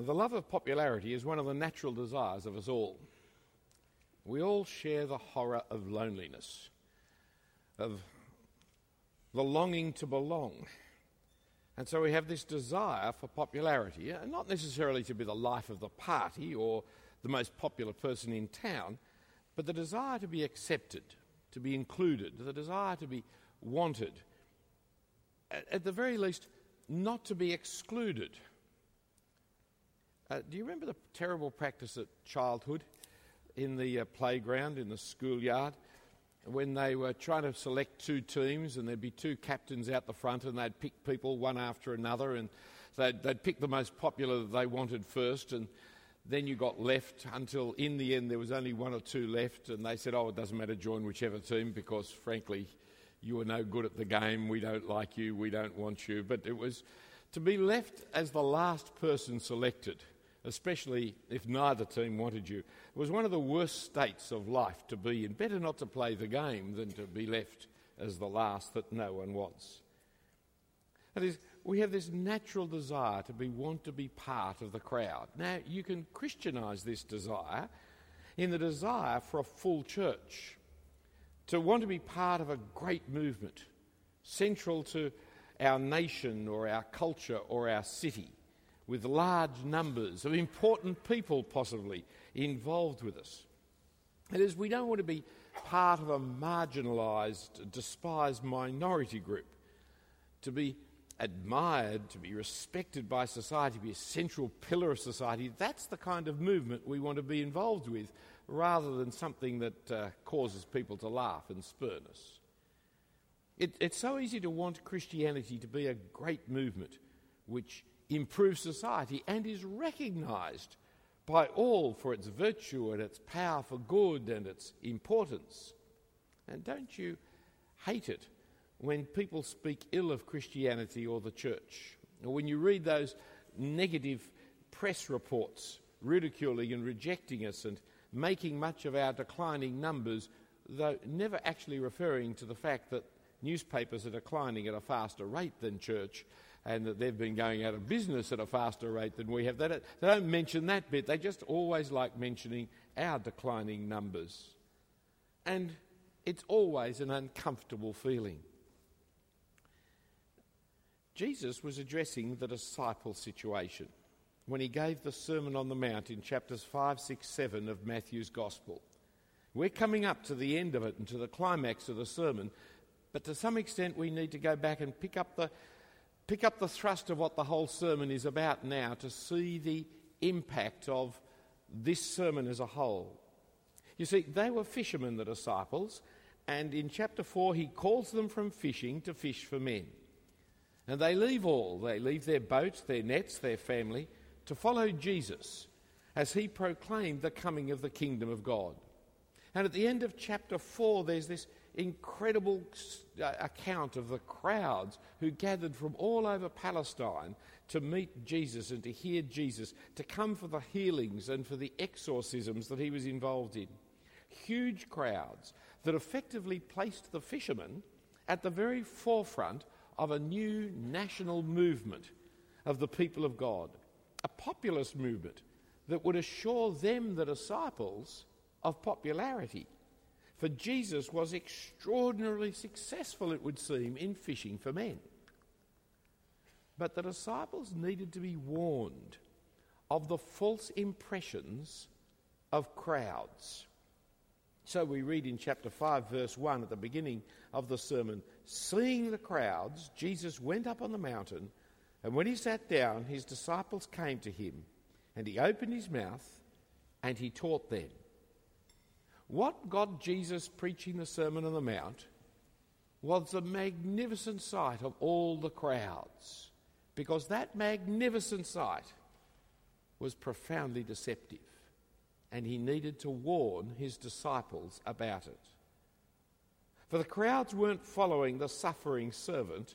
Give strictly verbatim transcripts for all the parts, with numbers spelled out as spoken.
The love of popularity is one of the natural desires of us all. We all share the horror of loneliness, of the longing to belong. And so we have this desire for popularity, and not necessarily to be the life of the party or the most popular person in town, but the desire to be accepted, to be included, the desire to be wanted, at the very least, not to be excluded. Uh, do you remember the terrible practice at childhood in the uh, playground, in the schoolyard, when they were trying to select two teams and there'd be two captains out the front and they'd pick people one after another and they'd, they'd pick the most popular that they wanted first, and then you got left until in the end there was only one or two left, and they said, oh, it doesn't matter, join whichever team because, frankly, you are no good at the game, we don't like you, we don't want you. But it was to be left as the last person selected, especially if neither team wanted you. It was one of the worst states of life to be in. Better not to play the game than to be left as the last that no one wants. That is, we have this natural desire to be want to be part of the crowd. Now, you can Christianise this desire in the desire for a full church, to want to be part of a great movement, central to our nation or our culture or our city, with large numbers of important people possibly involved with us. That is, we don't want to be part of a marginalised, despised minority group. To be admired, to be respected by society, to be a central pillar of society, that's the kind of movement we want to be involved with, rather than something that uh, causes people to laugh and spurn us. It, it's so easy to want Christianity to be a great movement which improves society and is recognised by all for its virtue and its power for good and its importance. And don't you hate it when people speak ill of Christianity or the church, or when you read those negative press reports ridiculing and rejecting us and making much of our declining numbers, though never actually referring to the fact that newspapers are declining at a faster rate than church, and that they've been going out of business at a faster rate than we have. They don't, they don't mention that bit. They just always like mentioning our declining numbers. And it's always an uncomfortable feeling. Jesus was addressing the disciple situation when he gave the Sermon on the Mount in chapters five, six, seven of Matthew's Gospel. We're coming up to the end of it and to the climax of the sermon, but to some extent we need to go back and pick up the pick up the thrust of what the whole sermon is about now to see the impact of this sermon as a whole. You see, they were fishermen, the disciples, and in chapter four he calls them from fishing to fish for men. And they leave all. They leave their boats, their nets, their family, to follow Jesus as he proclaimed the coming of the kingdom of God. And at the end of chapter four, there's this incredible account of the crowds who gathered from all over Palestine to meet Jesus and to hear Jesus, to come for the healings and for the exorcisms that he was involved in. Huge crowds that effectively placed the fishermen at the very forefront of a new national movement of the people of God, a populist movement that would assure them, the disciples, of popularity. For Jesus was extraordinarily successful, it would seem, in fishing for men. But the disciples needed to be warned of the false impressions of crowds. So we read in chapter five, verse one, at the beginning of the sermon, "Seeing the crowds, Jesus went up on the mountain, and when he sat down, his disciples came to him, and he opened his mouth, and he taught them." What got Jesus preaching the Sermon on the Mount was the magnificent sight of all the crowds, because that magnificent sight was profoundly deceptive, and he needed to warn his disciples about it. For the crowds weren't following the suffering servant.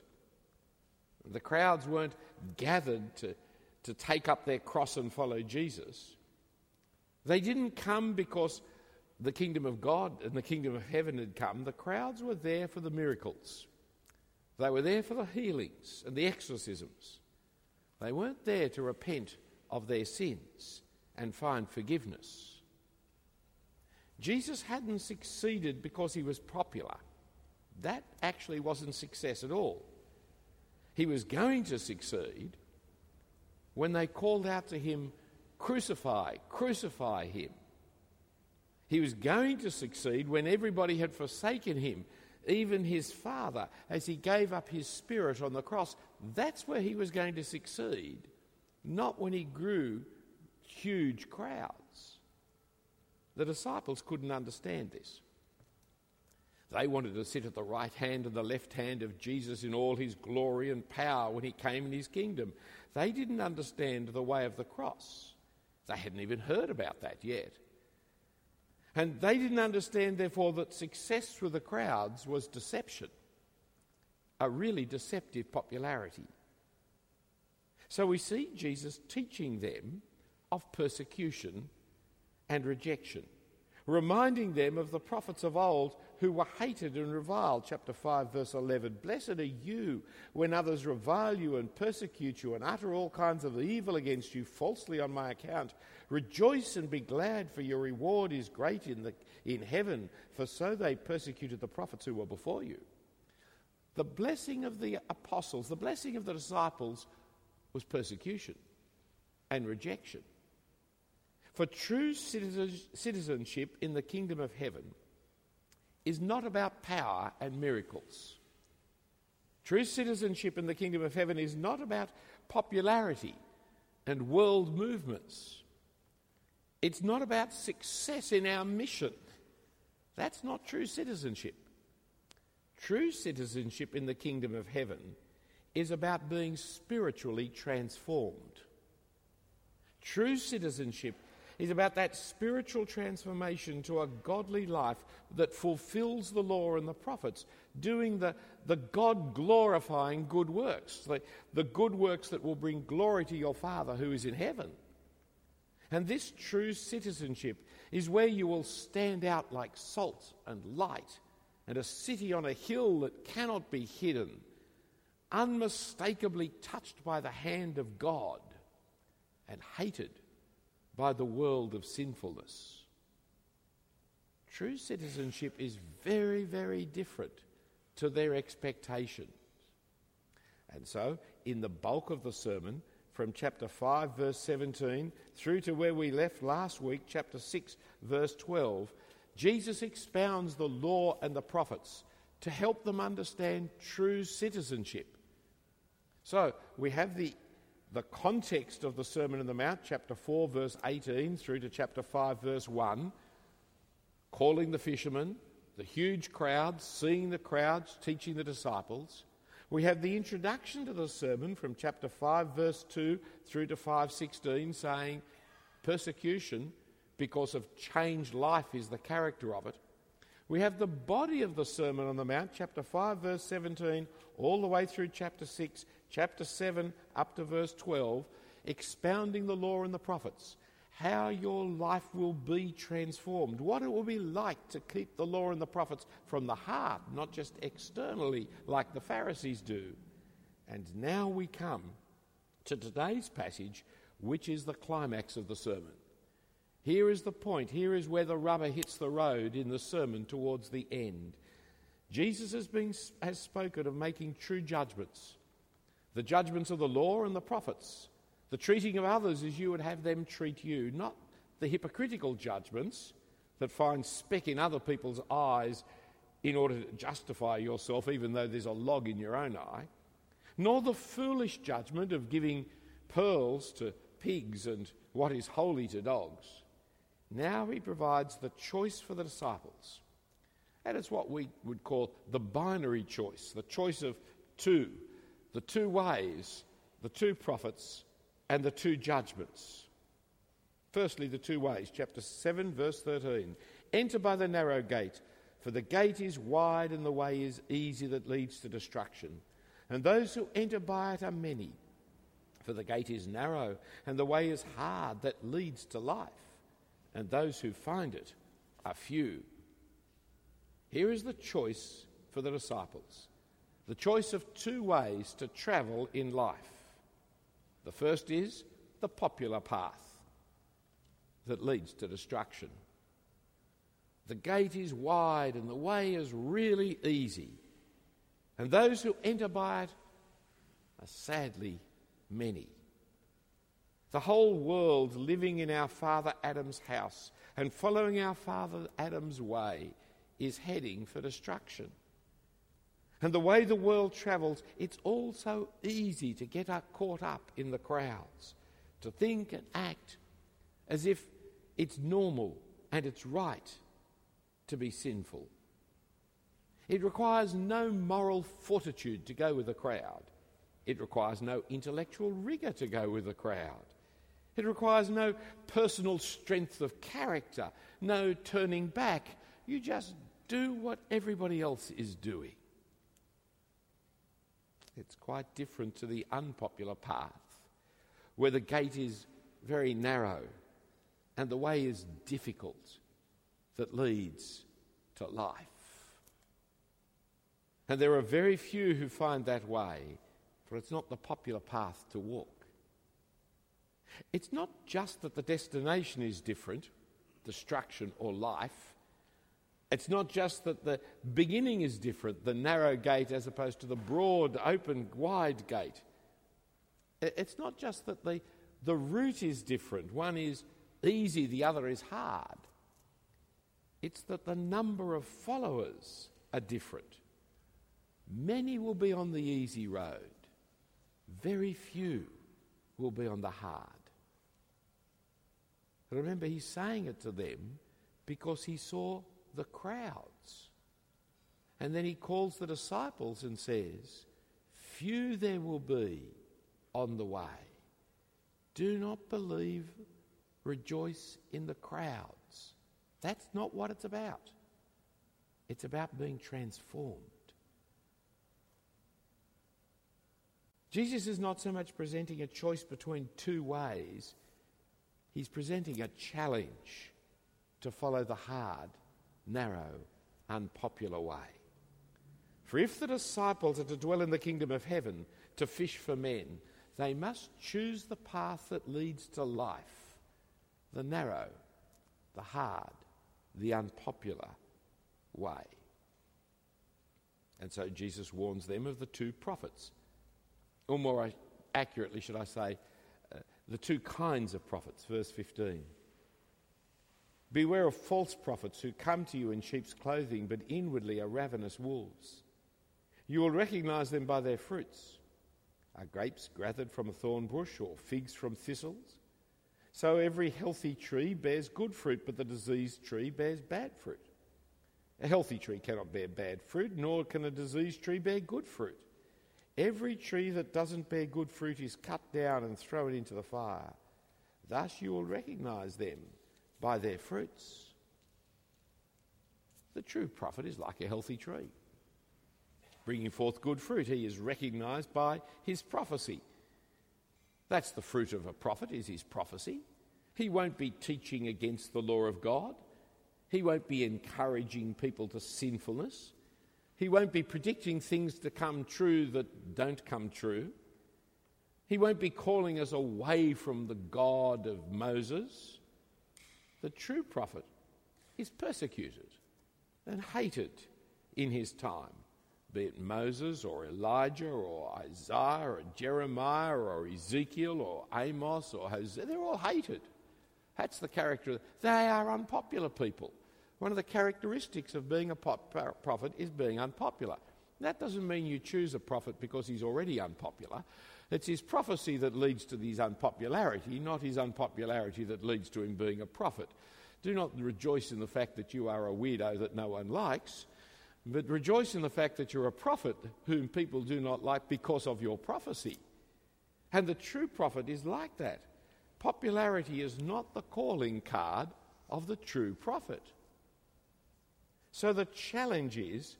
The crowds weren't gathered to, to take up their cross and follow Jesus. They didn't come because the kingdom of God and the kingdom of heaven had come. The crowds were there for the miracles. They were there for the healings and the exorcisms. They weren't there to repent of their sins and find forgiveness. Jesus hadn't succeeded because he was popular. That actually wasn't success at all. He was going to succeed when they called out to him, "Crucify, crucify him." He was going to succeed when everybody had forsaken him, even his Father, as he gave up his spirit on the cross. That's where he was going to succeed, not when he grew huge crowds. The disciples couldn't understand this. They wanted to sit at the right hand and the left hand of Jesus in all his glory and power when he came in his kingdom. They didn't understand the way of the cross. They hadn't even heard about that yet. And they didn't understand, therefore, that success through the crowds was deception, a really deceptive popularity. So we see Jesus teaching them of persecution and rejection, reminding them of the prophets of old who were hated and reviled. Chapter five, verse eleven, "Blessed are you when others revile you and persecute you and utter all kinds of evil against you falsely on my account. Rejoice and be glad, for your reward is great in, the, in heaven, for so they persecuted the prophets who were before you." The blessing of the apostles, the blessing of the disciples, was persecution and rejection. For true citizenship in the kingdom of heaven is not about power and miracles. True citizenship in the kingdom of heaven is not about popularity and world movements. It's not about success in our mission. That's not true citizenship. True citizenship in the kingdom of heaven is about being spiritually transformed. True citizenship is about that spiritual transformation to a godly life that fulfills the law and the prophets, doing the, the God-glorifying good works, the, the good works that will bring glory to your Father who is in heaven. And this true citizenship is where you will stand out like salt and light and a city on a hill that cannot be hidden, unmistakably touched by the hand of God and hated by the world of sinfulness. True citizenship is very, very different to their expectations. And so, in the bulk of the sermon, from chapter five, verse seventeen, through to where we left last week, chapter six, verse twelve, Jesus expounds the law and the prophets to help them understand true citizenship. So, we have the The context of the Sermon on the Mount, chapter four, verse eighteen, through to chapter five, verse one, calling the fishermen, the huge crowds, seeing the crowds, teaching the disciples. We have the introduction to the sermon from chapter five, verse two, through to five sixteen, saying persecution because of changed life is the character of it. We have the body of the Sermon on the Mount, chapter five, verse seventeen, all the way through chapter six, chapter seven, up to verse twelve, expounding the law and the prophets, how your life will be transformed, what it will be like to keep the law and the prophets from the heart, not just externally like the Pharisees do. And now we come to today's passage, which is the climax of the sermon. Here is the point. Here is where the rubber hits the road in the sermon towards the end. Jesus has, been, has spoken of making true judgments, the judgments of the law and the prophets, the treating of others as you would have them treat you, not the hypocritical judgments that find speck in other people's eyes in order to justify yourself, even though there's a log in your own eye, nor the foolish judgment of giving pearls to pigs and what is holy to dogs. Now he provides the choice for the disciples. And it's what we would call the binary choice, the choice of two, the two ways, the two prophets and the two judgments. Firstly, the two ways, chapter seven, verse thirteen. "Enter by the narrow gate, for the gate is wide and the way is easy that leads to destruction. And those who enter by it are many, for the gate is narrow and the way is hard that leads to life. And those who find it are few." Here is the choice for the disciples, the choice of two ways to travel in life. The first is the popular path that leads to destruction. The gate is wide and the way is really easy, and those who enter by it are sadly many. The whole world living in our father Adam's house and following our father Adam's way is heading for destruction. And the way the world travels, it's all so easy to get up, caught up in the crowds, to think and act as if it's normal and it's right to be sinful. It requires no moral fortitude to go with the crowd. It requires no intellectual rigour to go with the crowd. It requires no personal strength of character, no turning back. You just do what everybody else is doing. It's quite different to the unpopular path, where the gate is very narrow and the way is difficult that leads to life. And there are very few who find that way, for it's not the popular path to walk. It's not just that the destination is different, destruction or life. It's not just that the beginning is different, the narrow gate as opposed to the broad, open, wide gate. It's not just that the, the route is different. One is easy, the other is hard. It's that the number of followers are different. Many will be on the easy road. Very few will be on the hard. Remember, he's saying it to them because he saw the crowds. And then he calls the disciples and says, few there will be on the way. Do not believe, rejoice in the crowds. That's not what it's about. It's about being transformed. Jesus is not so much presenting a choice between two ways. He's presenting a challenge to follow the hard, narrow, unpopular way. For if the disciples are to dwell in the kingdom of heaven, to fish for men, they must choose the path that leads to life, the narrow, the hard, the unpopular way. And so Jesus warns them of the two prophets, or more accurately should I say, uh, the two kinds of prophets, verse fifteen. Beware of false prophets who come to you in sheep's clothing, but inwardly are ravenous wolves. You will recognize them by their fruits. Are grapes gathered from a thorn bush, or figs from thistles? So every healthy tree bears good fruit, but the diseased tree bears bad fruit. A healthy tree cannot bear bad fruit, nor can a diseased tree bear good fruit. Every tree that doesn't bear good fruit is cut down and thrown into the fire. Thus you will recognize them by their fruits. The true prophet is like a healthy tree, bringing forth good fruit. He is recognized by his prophecy. That's the fruit of a prophet, is his prophecy. He won't be teaching against the law of God. He won't be encouraging people to sinfulness. He won't be predicting things to come true that don't come true. He won't be calling us away from the God of Moses. The true prophet is persecuted and hated in his time, be it Moses or Elijah or Isaiah or Jeremiah or Ezekiel or Amos or Hosea. They're all hated. That's the character. They are unpopular people. One of the characteristics of being a pop- prophet is being unpopular. That doesn't mean you choose a prophet because he's already unpopular. It's his prophecy that leads to his unpopularity, not his unpopularity that leads to him being a prophet. Do not rejoice in the fact that you are a weirdo that no one likes, but rejoice in the fact that you're a prophet whom people do not like because of your prophecy. And the true prophet is like that. Popularity is not the calling card of the true prophet. So the challenge is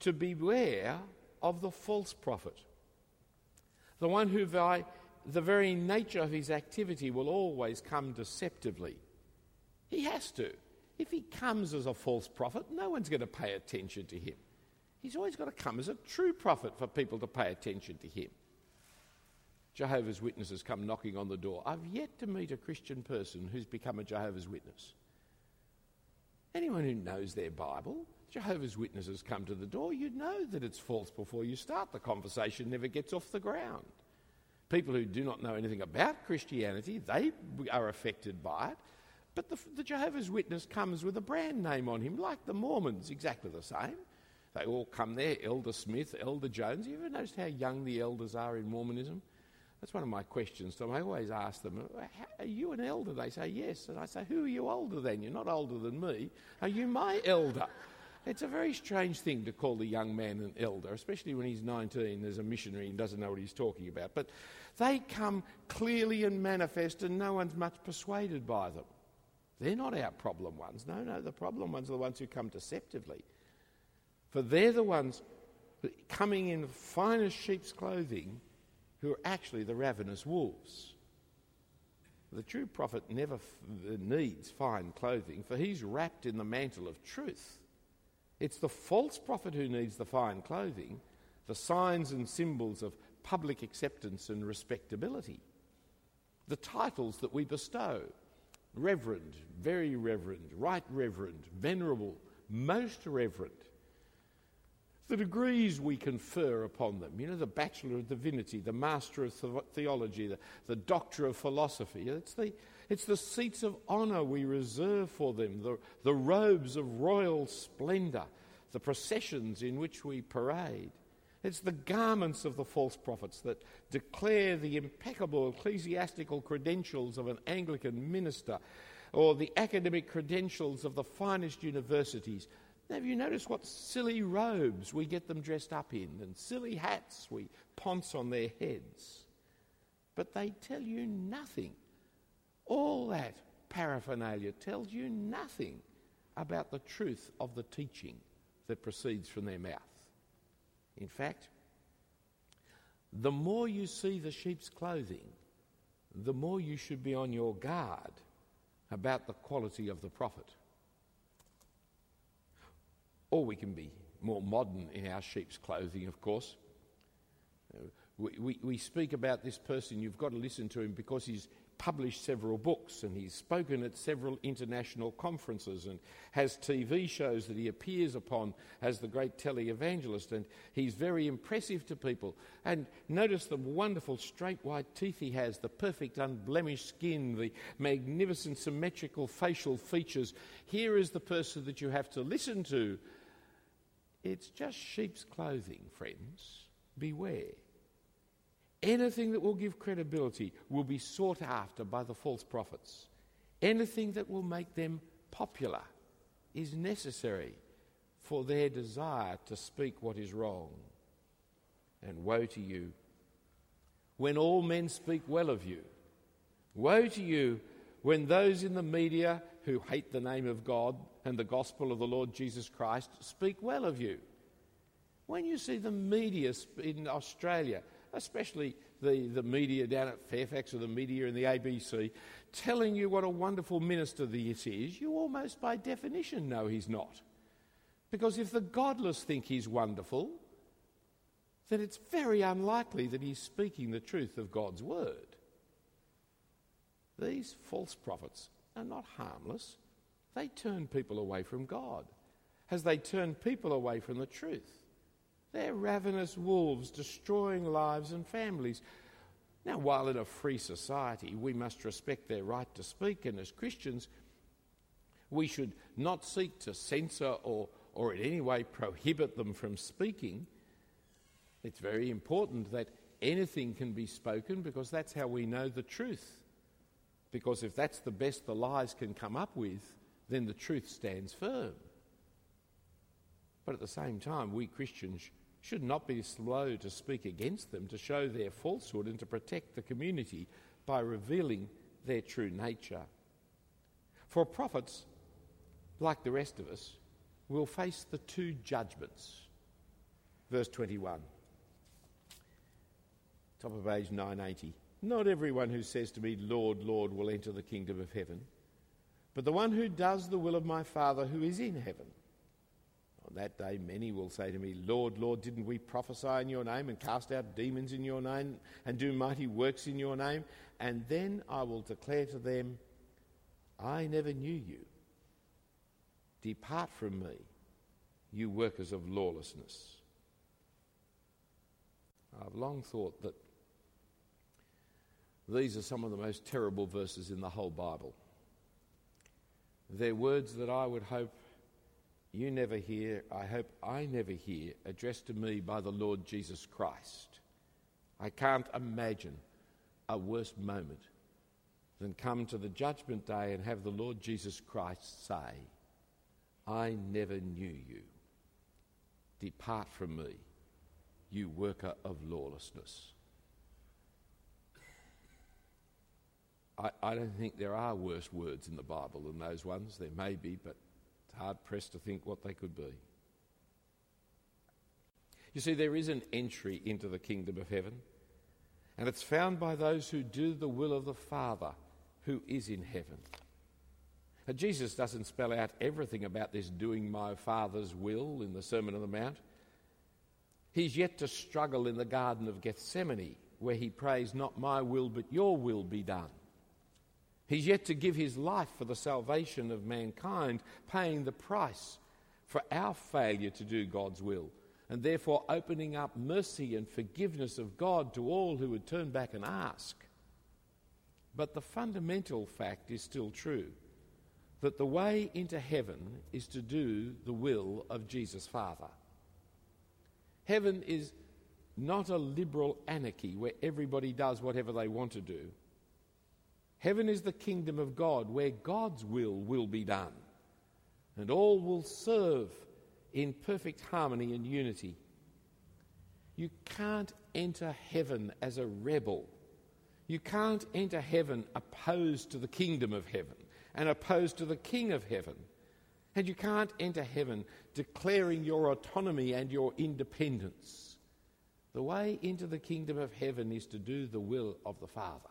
to beware of the false prophet, the one who by the very nature of his activity will always come deceptively. He has to. If he comes as a false prophet, no one's going to pay attention to him. He's always got to come as a true prophet for people to pay attention to him. Jehovah's Witnesses come knocking on the door. I've yet to meet a Christian person who's become a Jehovah's Witness. Anyone who knows their Bible, Jehovah's Witnesses come to the door, you know that it's false before you start. The conversation never gets off the ground. People who do not know anything about Christianity, they are affected by it. But the, the Jehovah's Witness comes with a brand name on him, like the Mormons, exactly the same. They all come there, Elder Smith, Elder Jones. You ever noticed how young the elders are in Mormonism? That's one of my questions to them. I always ask them, are you an elder? They say, yes. And I say, who are you older than? You're not older than me. Are you my elder? It's a very strange thing to call the young man an elder, especially when he's nineteen, there's a missionary and doesn't know what he's talking about. But they come clearly and manifest, and no one's much persuaded by them. They're not our problem ones. No, no, the problem ones are the ones who come deceptively. For they're the ones coming in the finest sheep's clothing who are actually the ravenous wolves. The true prophet never f- needs fine clothing, for he's wrapped in the mantle of truth. It's the false prophet who needs the fine clothing, the signs and symbols of public acceptance and respectability, the titles that we bestow, reverend, very reverend, right reverend, venerable, most reverend, the degrees we confer upon them, you know, the Bachelor of Divinity, the Master of Theology, the, the Doctor of Philosophy. It's the, it's the seats of honour we reserve for them, the, the robes of royal splendour, the processions in which we parade. It's the garments of the false prophets that declare the impeccable ecclesiastical credentials of an Anglican minister or the academic credentials of the finest universities. Now, have you noticed what silly robes we get them dressed up in and silly hats we ponce on their heads? But they tell you nothing. All that paraphernalia tells you nothing about the truth of the teaching that proceeds from their mouth. In fact, the more you see the sheep's clothing, the more you should be on your guard about the quality of the prophet. Or we can be more modern in our sheep's clothing, of course. We, we, we speak about this person, you've got to listen to him because he's published several books and he's spoken at several international conferences and has T V shows that he appears upon as the great televangelist, and he's very impressive to people. And notice the wonderful straight white teeth he has, the perfect unblemished skin, the magnificent symmetrical facial features. Here is the person that you have to listen to. It's just sheep's clothing, friends. Beware. Anything that will give credibility will be sought after by the false prophets. Anything that will make them popular is necessary for their desire to speak what is wrong. And woe to you when all men speak well of you. Woe to you when those in the media who hate the name of God and the gospel of the Lord Jesus Christ speak well of you. When you see the media in Australia, especially the, the media down at Fairfax or the media in the A B C, telling you what a wonderful minister this is, you almost by definition know he's not. Because if the godless think he's wonderful, then it's very unlikely that he's speaking the truth of God's word. These false prophets are not harmless. They turn people away from God, as they turn people away from the truth. They're ravenous wolves destroying lives and families. Now, while in a free society, we must respect their right to speak, and as Christians, we should not seek to censor or, or in any way prohibit them from speaking. It's very important that anything can be spoken, because that's how we know the truth. Because if that's the best the lies can come up with, then the truth stands firm. But at the same time, we Christians should not be slow to speak against them, to show their falsehood and to protect the community by revealing their true nature. For prophets, like the rest of us, will face the two judgments. Verse twenty-one, top of page nine eighty. Not everyone who says to me, Lord, Lord, will enter the kingdom of heaven, but the one who does the will of my Father who is in heaven. On that day many will say to me, Lord, Lord, didn't we prophesy in your name and cast out demons in your name and do mighty works in your name? And then I will declare to them, I never knew you. Depart from me, you workers of lawlessness. I've long thought that these are some of the most terrible verses in the whole Bible. They're words that I would hope you never hear, I hope I never hear, addressed to me by the Lord Jesus Christ. I can't imagine a worse moment than come to the judgment day and have the Lord Jesus Christ say, I never knew you. Depart from me, you worker of lawlessness. I, I don't think there are worse words in the Bible than those ones. There may be, but it's hard-pressed to think what they could be. You see, there is an entry into the kingdom of heaven, and it's found by those who do the will of the Father who is in heaven. Now, Jesus doesn't spell out everything about this doing my Father's will in the Sermon on the Mount. He's yet to struggle in the Garden of Gethsemane, where he prays, not my will, but your will be done. He's yet to give his life for the salvation of mankind, paying the price for our failure to do God's will, and therefore opening up mercy and forgiveness of God to all who would turn back and ask. But the fundamental fact is still true, that the way into heaven is to do the will of Jesus' Father. Heaven is not a liberal anarchy where everybody does whatever they want to do. Heaven is the kingdom of God, where God's will will be done, and all will serve in perfect harmony and unity. You can't enter heaven as a rebel. You can't enter heaven opposed to the kingdom of heaven and opposed to the King of heaven. And you can't enter heaven declaring your autonomy and your independence. The way into the kingdom of heaven is to do the will of the Father.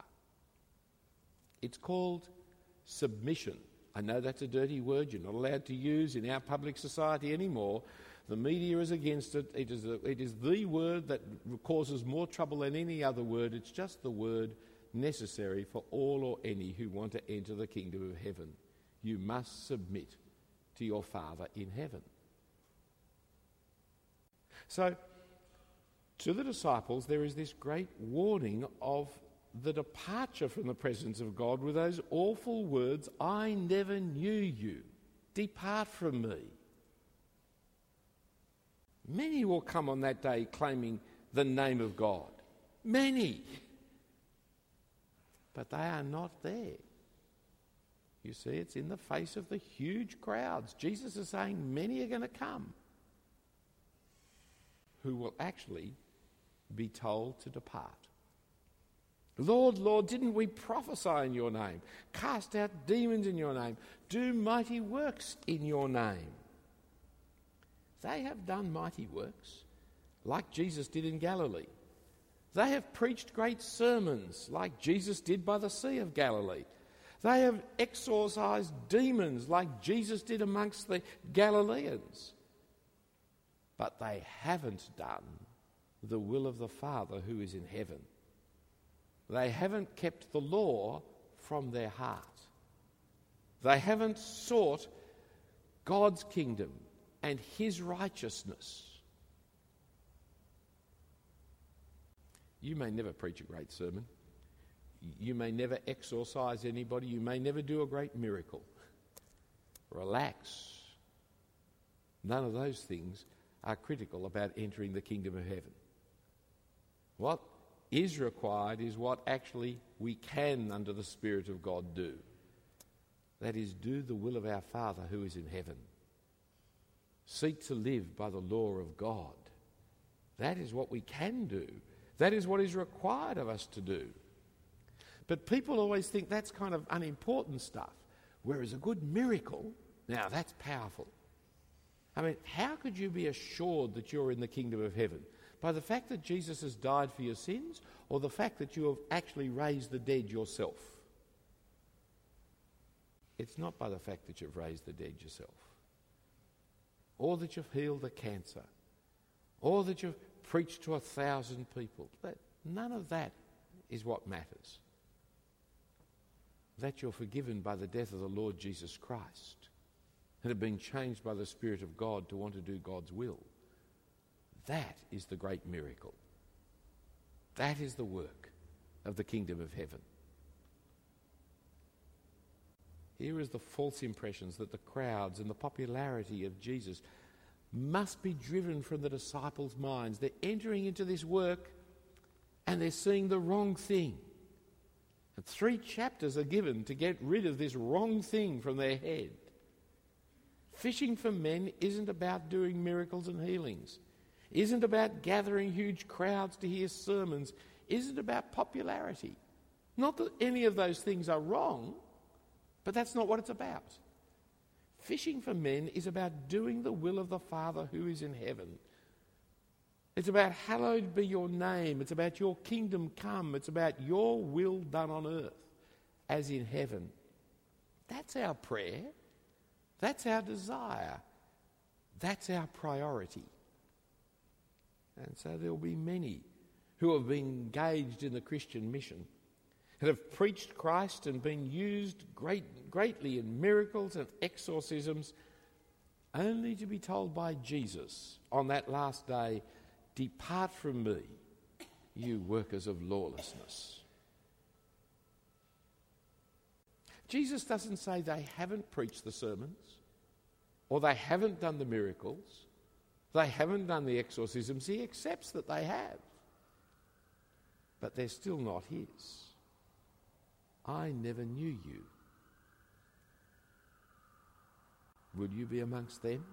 It's called submission. I know that's a dirty word you're not allowed to use in our public society anymore. The media is against it. It is, a, it is the word that causes more trouble than any other word. It's just the word necessary for all or any who want to enter the kingdom of heaven. You must submit to your Father in heaven. So, to the disciples, there is this great warning of the departure from the presence of God with those awful words, I never knew you, depart from me. Many will come on that day claiming the name of God. Many. But they are not there. You see, it's in the face of the huge crowds. Jesus is saying many are going to come who will actually be told to depart. Lord, Lord, didn't we prophesy in your name, cast out demons in your name, do mighty works in your name? They have done mighty works, like Jesus did in Galilee. They have preached great sermons, like Jesus did by the Sea of Galilee. They have exorcised demons, like Jesus did amongst the Galileans. But they haven't done the will of the Father who is in heaven. They haven't kept the law from their heart. They haven't sought God's kingdom and his righteousness. You may never preach a great sermon. You may never exorcise anybody. You may never do a great miracle. Relax. None of those things are critical about entering the kingdom of heaven. What is required is what actually we can under the Spirit of God do. That is, do the will of our Father who is in heaven. Seek to live by the law of God. That is what we can do. That is what is required of us to do. But people always think that's kind of unimportant stuff, whereas a good miracle, now that's powerful. I mean, how could you be assured that you're in the kingdom of heaven? By the fact that Jesus has died for your sins, or the fact that you have actually raised the dead yourself? It's not by the fact that you've raised the dead yourself. or that you've healed a cancer, or that you've preached to a thousand people. That, none of that is what matters. That you're forgiven by the death of the Lord Jesus Christ and have been changed by the Spirit of God to want to do God's will. That is the great miracle. That is the work of the kingdom of heaven. Here is the false impressions that the crowds and the popularity of Jesus must be driven from the disciples' minds. They're entering into this work and they're seeing the wrong thing. And three chapters are given to get rid of this wrong thing from their head. Fishing for men isn't about doing miracles and healings, isn't about gathering huge crowds to hear sermons, isn't about popularity. Not that any of those things are wrong, but that's not what it's about. Fishing for men is about doing the will of the Father who is in heaven. It's about hallowed be your name. It's about your kingdom come. It's about your will done on earth as in heaven. That's our prayer. That's our desire. That's our priority. And so there will be many who have been engaged in the Christian mission and have preached Christ and been used great, greatly in miracles and exorcisms, only to be told by Jesus on that last day, "Depart from me, you workers of lawlessness." Jesus doesn't say they haven't preached the sermons, or they haven't done the miracles, they haven't done the exorcisms. He accepts that they have, but they're still not his. I never knew you. Will you be amongst them?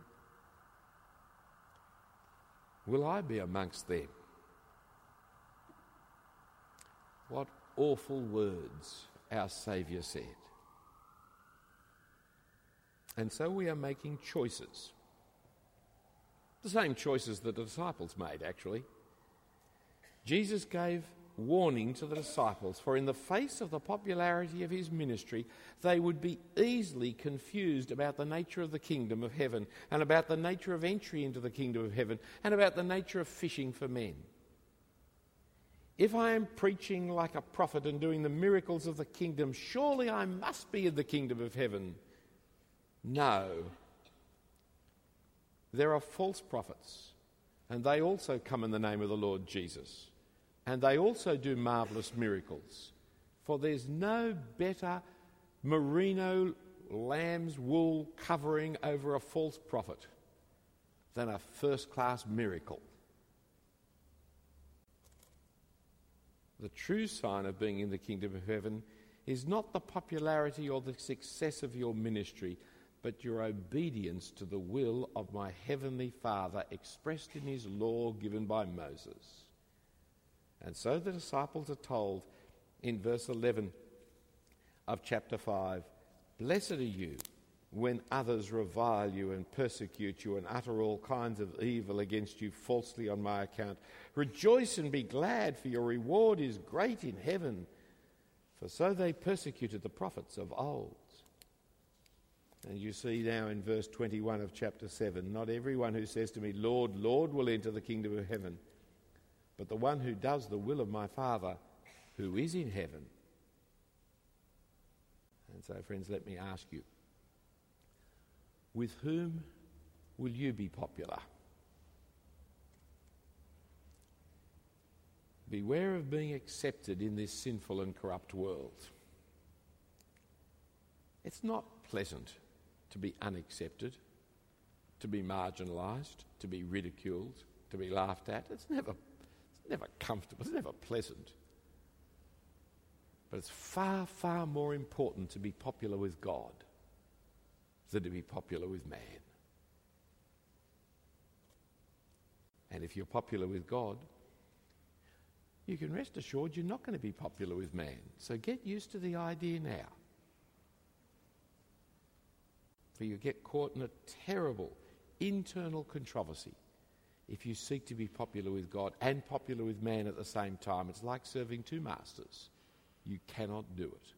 Will I be amongst them? What awful words our Saviour said. And so we are making choices. The same choices that the disciples made, actually. Jesus gave warning to the disciples, for in the face of the popularity of his ministry, they would be easily confused about the nature of the kingdom of heaven, and about the nature of entry into the kingdom of heaven, and about the nature of fishing for men. If I am preaching like a prophet and doing the miracles of the kingdom, surely I must be in the kingdom of heaven. No. There are false prophets, and they also come in the name of the Lord Jesus. And they also do marvellous miracles. For there's no better merino lamb's wool covering over a false prophet than a first-class miracle. The true sign of being in the kingdom of heaven is not the popularity or the success of your ministry, but your obedience to the will of my heavenly Father expressed in his law given by Moses. And so the disciples are told in verse eleven of chapter five, "Blessed are you when others revile you and persecute you and utter all kinds of evil against you falsely on my account. Rejoice and be glad, for your reward is great in heaven. For so they persecuted the prophets of old." And you see now in verse twenty-one of chapter seven, "Not everyone who says to me, 'Lord, Lord,' will enter the kingdom of heaven, but the one who does the will of my Father who is in heaven." And so, friends, let me ask you, with whom will you be popular? Beware of being accepted in this sinful and corrupt world. It's not pleasant to be unaccepted, to be marginalised, to be ridiculed, to be laughed at. It's never never comfortable, it's never pleasant. But it's far, far more important to be popular with God than to be popular with man. And if you're popular with God, you can rest assured you're not going to be popular with man. So get used to the idea now. For you get caught in a terrible internal controversy if you seek to be popular with God and popular with man at the same time. It's like serving two masters. You cannot do it.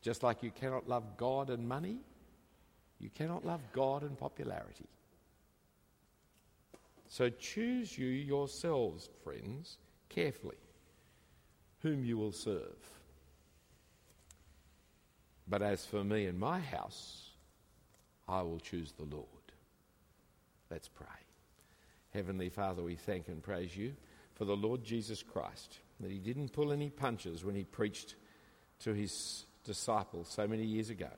Just like you cannot love God and money, you cannot love God and popularity. So choose you yourselves, friends, carefully, whom you will serve. But as for me and my house, I will choose the Lord. Let's pray. Heavenly Father, we thank and praise you for the Lord Jesus Christ, that he didn't pull any punches when he preached to his disciples so many years ago,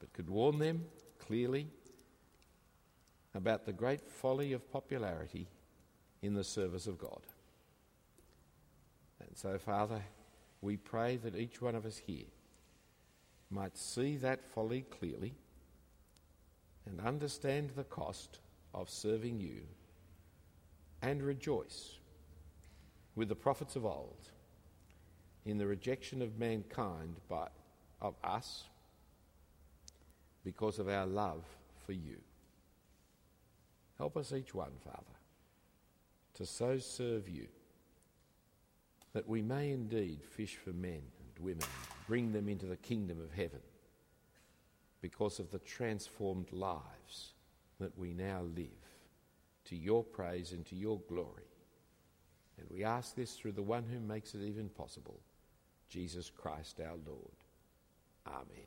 but could warn them clearly about the great folly of popularity in the service of God. And so, Father, we pray that each one of us here might see that folly clearly and understand the cost of serving you, and rejoice with the prophets of old in the rejection of mankind by, of us because of our love for you. Help us each one, Father, to so serve you that we may indeed fish for men and women, bring them into the kingdom of heaven because of the transformed lives that we now live, to your praise and to your glory. And we ask this through the one who makes it even possible, Jesus Christ our Lord. Amen.